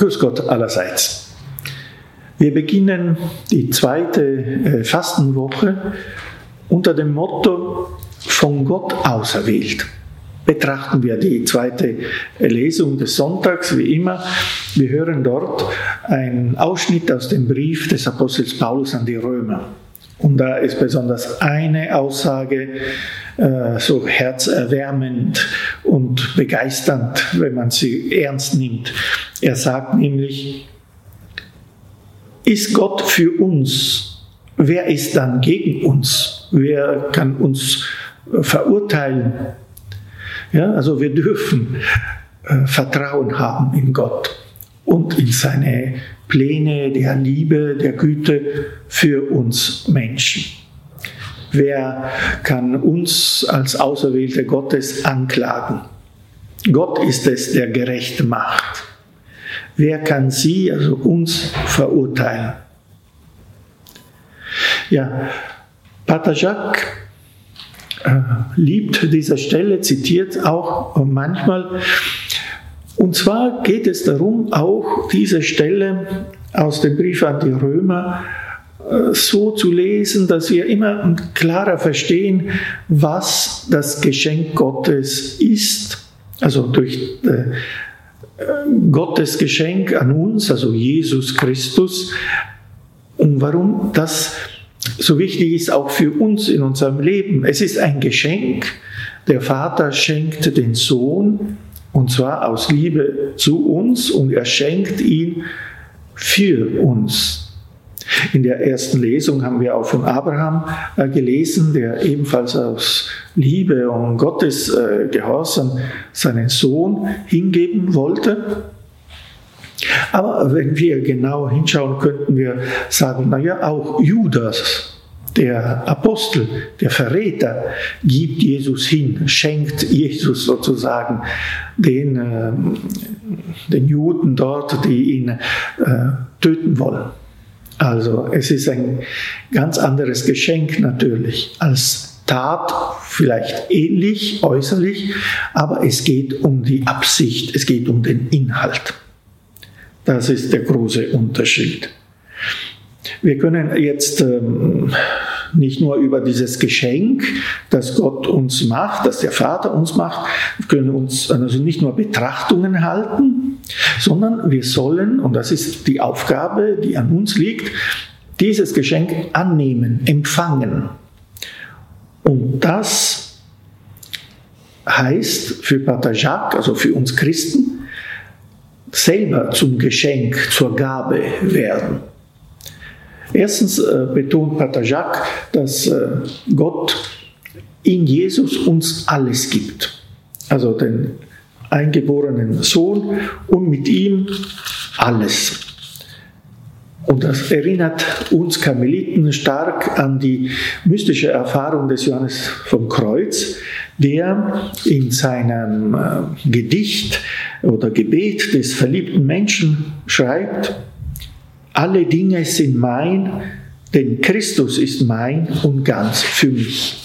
Grüß Gott allerseits. Wir beginnen die zweite Fastenwoche unter dem Motto von Gott auserwählt. Betrachten wir die zweite Lesung des Sonntags, wie immer. Wir hören dort einen Ausschnitt aus dem Brief des Apostels Paulus an die Römer. Und da ist besonders eine Aussage so herzerwärmend und begeisternd, wenn man sie ernst nimmt. Er sagt nämlich: Ist Gott für uns? Wer ist dann gegen uns? Wer kann uns verurteilen? Ja, also wir dürfen Vertrauen haben in Gott und in seine Pläne der Liebe, der Güte für uns Menschen. Wer kann uns als Auserwählte Gottes anklagen? Gott ist es, der gerecht macht. Wer kann sie, also uns, verurteilen? Ja, Pater Jacques liebt diese Stelle, zitiert auch manchmal. Und zwar geht es darum, auch diese Stelle aus dem Brief an die Römer so zu lesen, dass wir immer klarer verstehen, was das Geschenk Gottes ist. Also durch Gottes Geschenk an uns, also Jesus Christus, und warum das so wichtig ist auch für uns in unserem Leben. Es ist ein Geschenk. Der Vater schenkt den Sohn, und zwar aus Liebe zu uns, und er schenkt ihn für uns. In der ersten Lesung haben wir auch von Abraham gelesen, der ebenfalls aus Liebe und Gottes Gehorsam seinen Sohn hingeben wollte. Aber wenn wir genau hinschauen, könnten wir sagen, naja, auch Judas, der Apostel, der Verräter, gibt Jesus hin, schenkt Jesus sozusagen den Juden dort, die ihn töten wollen. Also es ist ein ganz anderes Geschenk natürlich, als Tat vielleicht ähnlich, äußerlich, aber es geht um die Absicht, es geht um den Inhalt. Das ist der große Unterschied. Wir können jetzt nicht nur über dieses Geschenk, das Gott uns macht, das der Vater uns macht, wir können uns also nicht nur Betrachtungen halten, sondern wir sollen, und das ist die Aufgabe, die an uns liegt, dieses Geschenk annehmen, empfangen. Und das heißt für Pater Jacques, also für uns Christen, selber zum Geschenk, zur Gabe werden. Erstens betont Pater Jacques, dass Gott in Jesus uns alles gibt. Also den eingeborenen Sohn und mit ihm alles. Und das erinnert uns Karmeliten stark an die mystische Erfahrung des Johannes vom Kreuz, der in seinem Gedicht oder Gebet des verliebten Menschen schreibt: Alle Dinge sind mein, denn Christus ist mein und ganz für mich.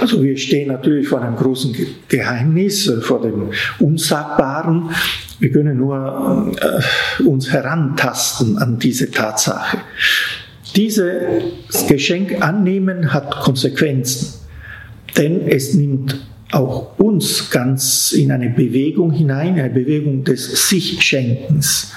Also wir stehen natürlich vor einem großen Geheimnis, vor dem Unsagbaren. Wir können nur uns herantasten an diese Tatsache. Dieses Geschenk annehmen hat Konsequenzen, denn es nimmt auch uns ganz in eine Bewegung hinein, eine Bewegung des Sich-Schenkens.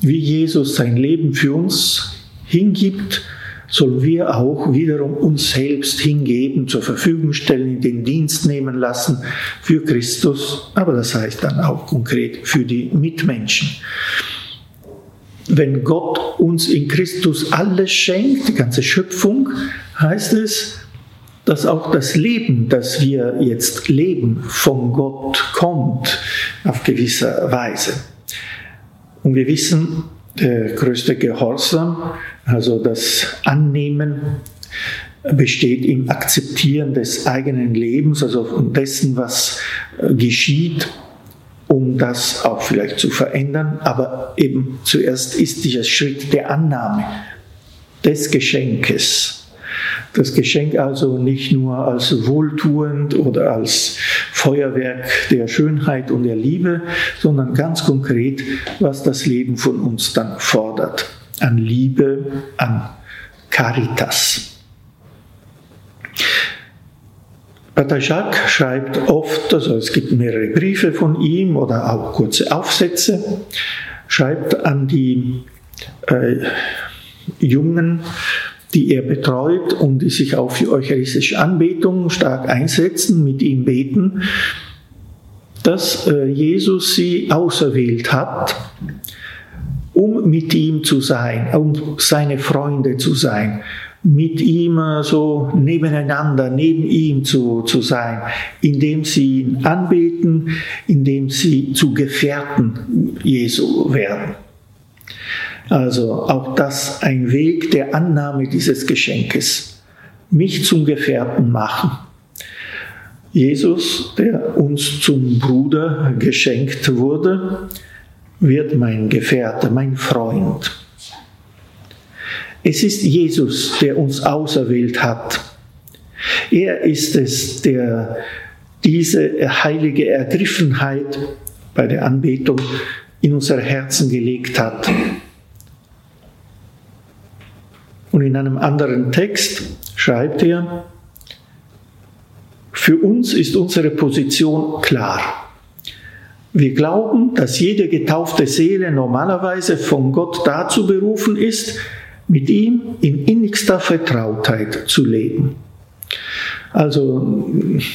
Wie Jesus sein Leben für uns hingibt, sollen wir auch wiederum uns selbst hingeben, zur Verfügung stellen, in den Dienst nehmen lassen für Christus, aber das heißt dann auch konkret für die Mitmenschen. Wenn Gott uns in Christus alles schenkt, die ganze Schöpfung, heißt es, dass auch das Leben, das wir jetzt leben, von Gott kommt, auf gewisse Weise. Und wir wissen, der größte Gehorsam, also das Annehmen, besteht im Akzeptieren des eigenen Lebens, also dessen, was geschieht, um das auch vielleicht zu verändern. Aber eben zuerst ist dieser Schritt der Annahme des Geschenkes. Das Geschenk also nicht nur als wohltuend oder als Feuerwerk der Schönheit und der Liebe, sondern ganz konkret, was das Leben von uns dann fordert. An Liebe, an Caritas. Pater Jacques schreibt oft, also es gibt mehrere Briefe von ihm oder auch kurze Aufsätze, schreibt an die Jungen, die er betreut und die sich auf die eucharistische Anbetung stark einsetzen, mit ihm beten, dass Jesus sie auserwählt hat, um mit ihm zu sein, um seine Freunde zu sein, mit ihm so nebeneinander, neben ihm zu sein, indem sie ihn anbeten, indem sie zu Gefährten Jesu werden. Also auch das ein Weg der Annahme dieses Geschenkes. Mich zum Gefährten machen. Jesus, der uns zum Bruder geschenkt wurde, wird mein Gefährte, mein Freund. Es ist Jesus, der uns auserwählt hat. Er ist es, der diese heilige Ergriffenheit bei der Anbetung in unser Herzen gelegt hat. Und in einem anderen Text schreibt er, für uns ist unsere Position klar. Wir glauben, dass jede getaufte Seele normalerweise von Gott dazu berufen ist, mit ihm in innigster Vertrautheit zu leben. Also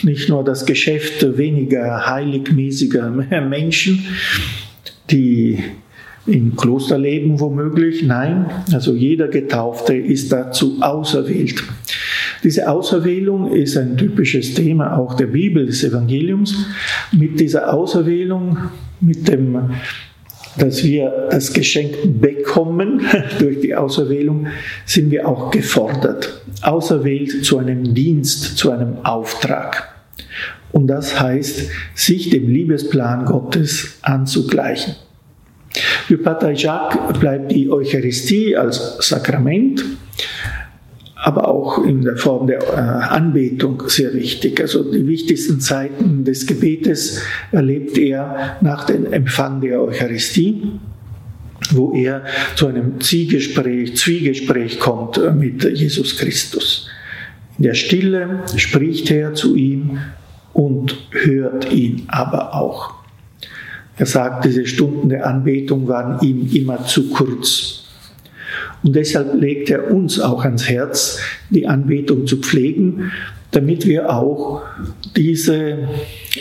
nicht nur das Geschäft weniger heiligmäßiger Menschen, die im Kloster leben womöglich, nein, also jeder Getaufte ist dazu auserwählt. Diese Auserwählung ist ein typisches Thema auch der Bibel, des Evangeliums. Mit dieser Auserwählung, dass wir das Geschenk bekommen durch die Auserwählung, sind wir auch gefordert. Auserwählt zu einem Dienst, zu einem Auftrag. Und das heißt, sich dem Liebesplan Gottes anzugleichen. Für Pater Jacques bleibt die Eucharistie als Sakrament, aber auch in der Form der Anbetung sehr wichtig. Also die wichtigsten Zeiten des Gebetes erlebt er nach dem Empfang der Eucharistie, wo er zu einem Zwiegespräch kommt mit Jesus Christus. In der Stille spricht er zu ihm und hört ihn aber auch. Er sagt, diese Stunden der Anbetung waren ihm immer zu kurz. Und deshalb legt er uns auch ans Herz, die Anbetung zu pflegen, damit wir auch diese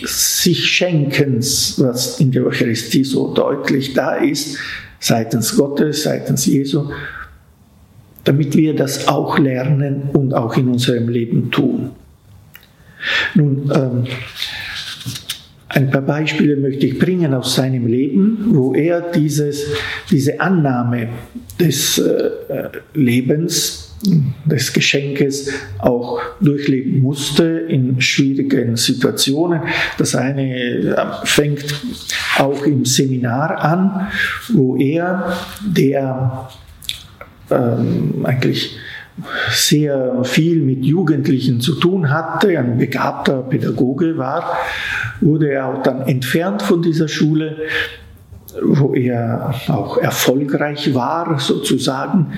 sich Schenkens, was in der Eucharistie so deutlich da ist, seitens Gottes, seitens Jesu, damit wir das auch lernen und auch in unserem Leben tun. Nun, ein paar Beispiele möchte ich bringen aus seinem Leben, wo er diese Annahme des Lebens, des Geschenkes auch durchleben musste in schwierigen Situationen. Das eine fängt auch im Seminar an, wo er, der eigentlich sehr viel mit Jugendlichen zu tun hatte, ein begabter Pädagoge war, wurde er auch dann entfernt von dieser Schule, wo er auch erfolgreich war, sozusagen,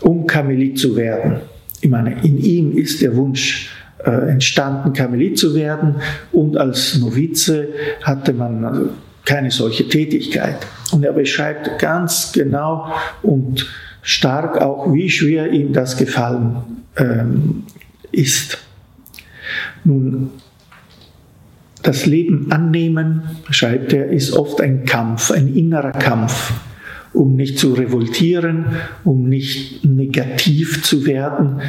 um Karmelit zu werden. Ich meine, in ihm ist der Wunsch entstanden, Karmelit zu werden, und als Novize hatte man also keine solche Tätigkeit. Und er beschreibt ganz genau und stark auch, wie schwer ihm das gefallen ist. Nun, das Leben annehmen, schreibt er, ist oft ein Kampf, ein innerer Kampf, um nicht zu revoltieren, um nicht negativ zu werden,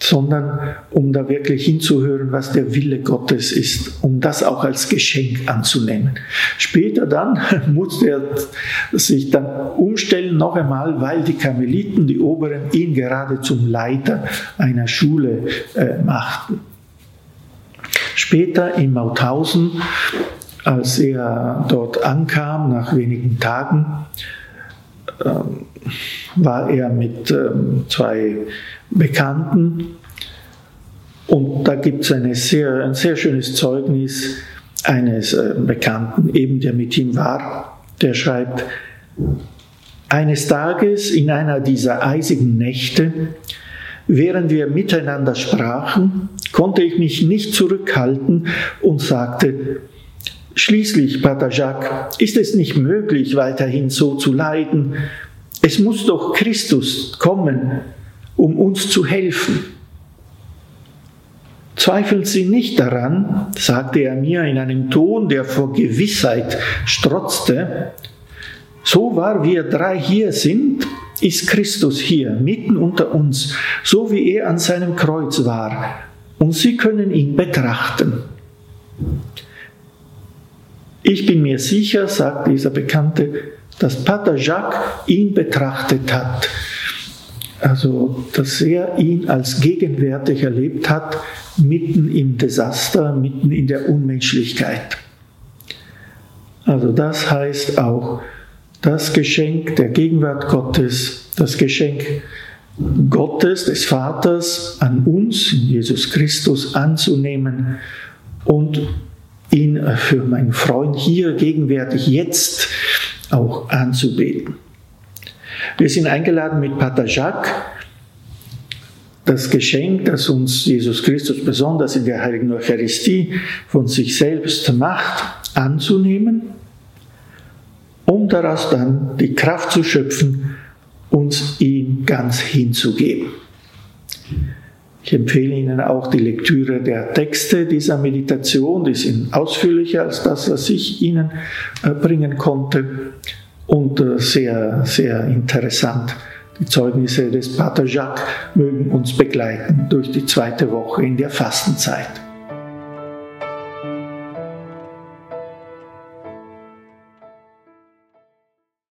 sondern um da wirklich hinzuhören, was der Wille Gottes ist, um das auch als Geschenk anzunehmen. Später dann musste er sich dann umstellen, noch einmal, weil die Karmeliten, die Oberen, ihn gerade zum Leiter einer Schule machten. Später in Mauthausen, als er dort ankam, nach wenigen Tagen, war er mit zwei Bekannten. Und da gibt es ein sehr schönes Zeugnis eines Bekannten, eben der mit ihm war, der schreibt: Eines Tages in einer dieser eisigen Nächte, während wir miteinander sprachen, konnte ich mich nicht zurückhalten und sagte: Schließlich, Pater Jacques, ist es nicht möglich, weiterhin so zu leiden. Es muss doch Christus kommen, um uns zu helfen. Zweifeln Sie nicht daran, sagte er mir in einem Ton, der vor Gewissheit strotzte. So wahr wir drei hier sind, ist Christus hier, mitten unter uns, so wie er an seinem Kreuz war. Und Sie können ihn betrachten. Ich bin mir sicher, sagt dieser Bekannte, dass Pater Jacques ihn betrachtet hat. Also, dass er ihn als gegenwärtig erlebt hat, mitten im Desaster, mitten in der Unmenschlichkeit. Also das heißt auch, das Geschenk der Gegenwart Gottes, das Geschenk Gottes, des Vaters, an uns, in Jesus Christus, anzunehmen und ihn für meinen Freund hier gegenwärtig jetzt auch anzubeten. Wir sind eingeladen, mit Pater Jacques das Geschenk, das uns Jesus Christus besonders in der Heiligen Eucharistie von sich selbst macht, anzunehmen, um daraus dann die Kraft zu schöpfen, uns ihm ganz hinzugeben. Ich empfehle Ihnen auch die Lektüre der Texte dieser Meditation, die sind ausführlicher als das, was ich Ihnen bringen konnte, und sehr, sehr interessant. Die Zeugnisse des Pater Jacques mögen uns begleiten durch die zweite Woche in der Fastenzeit.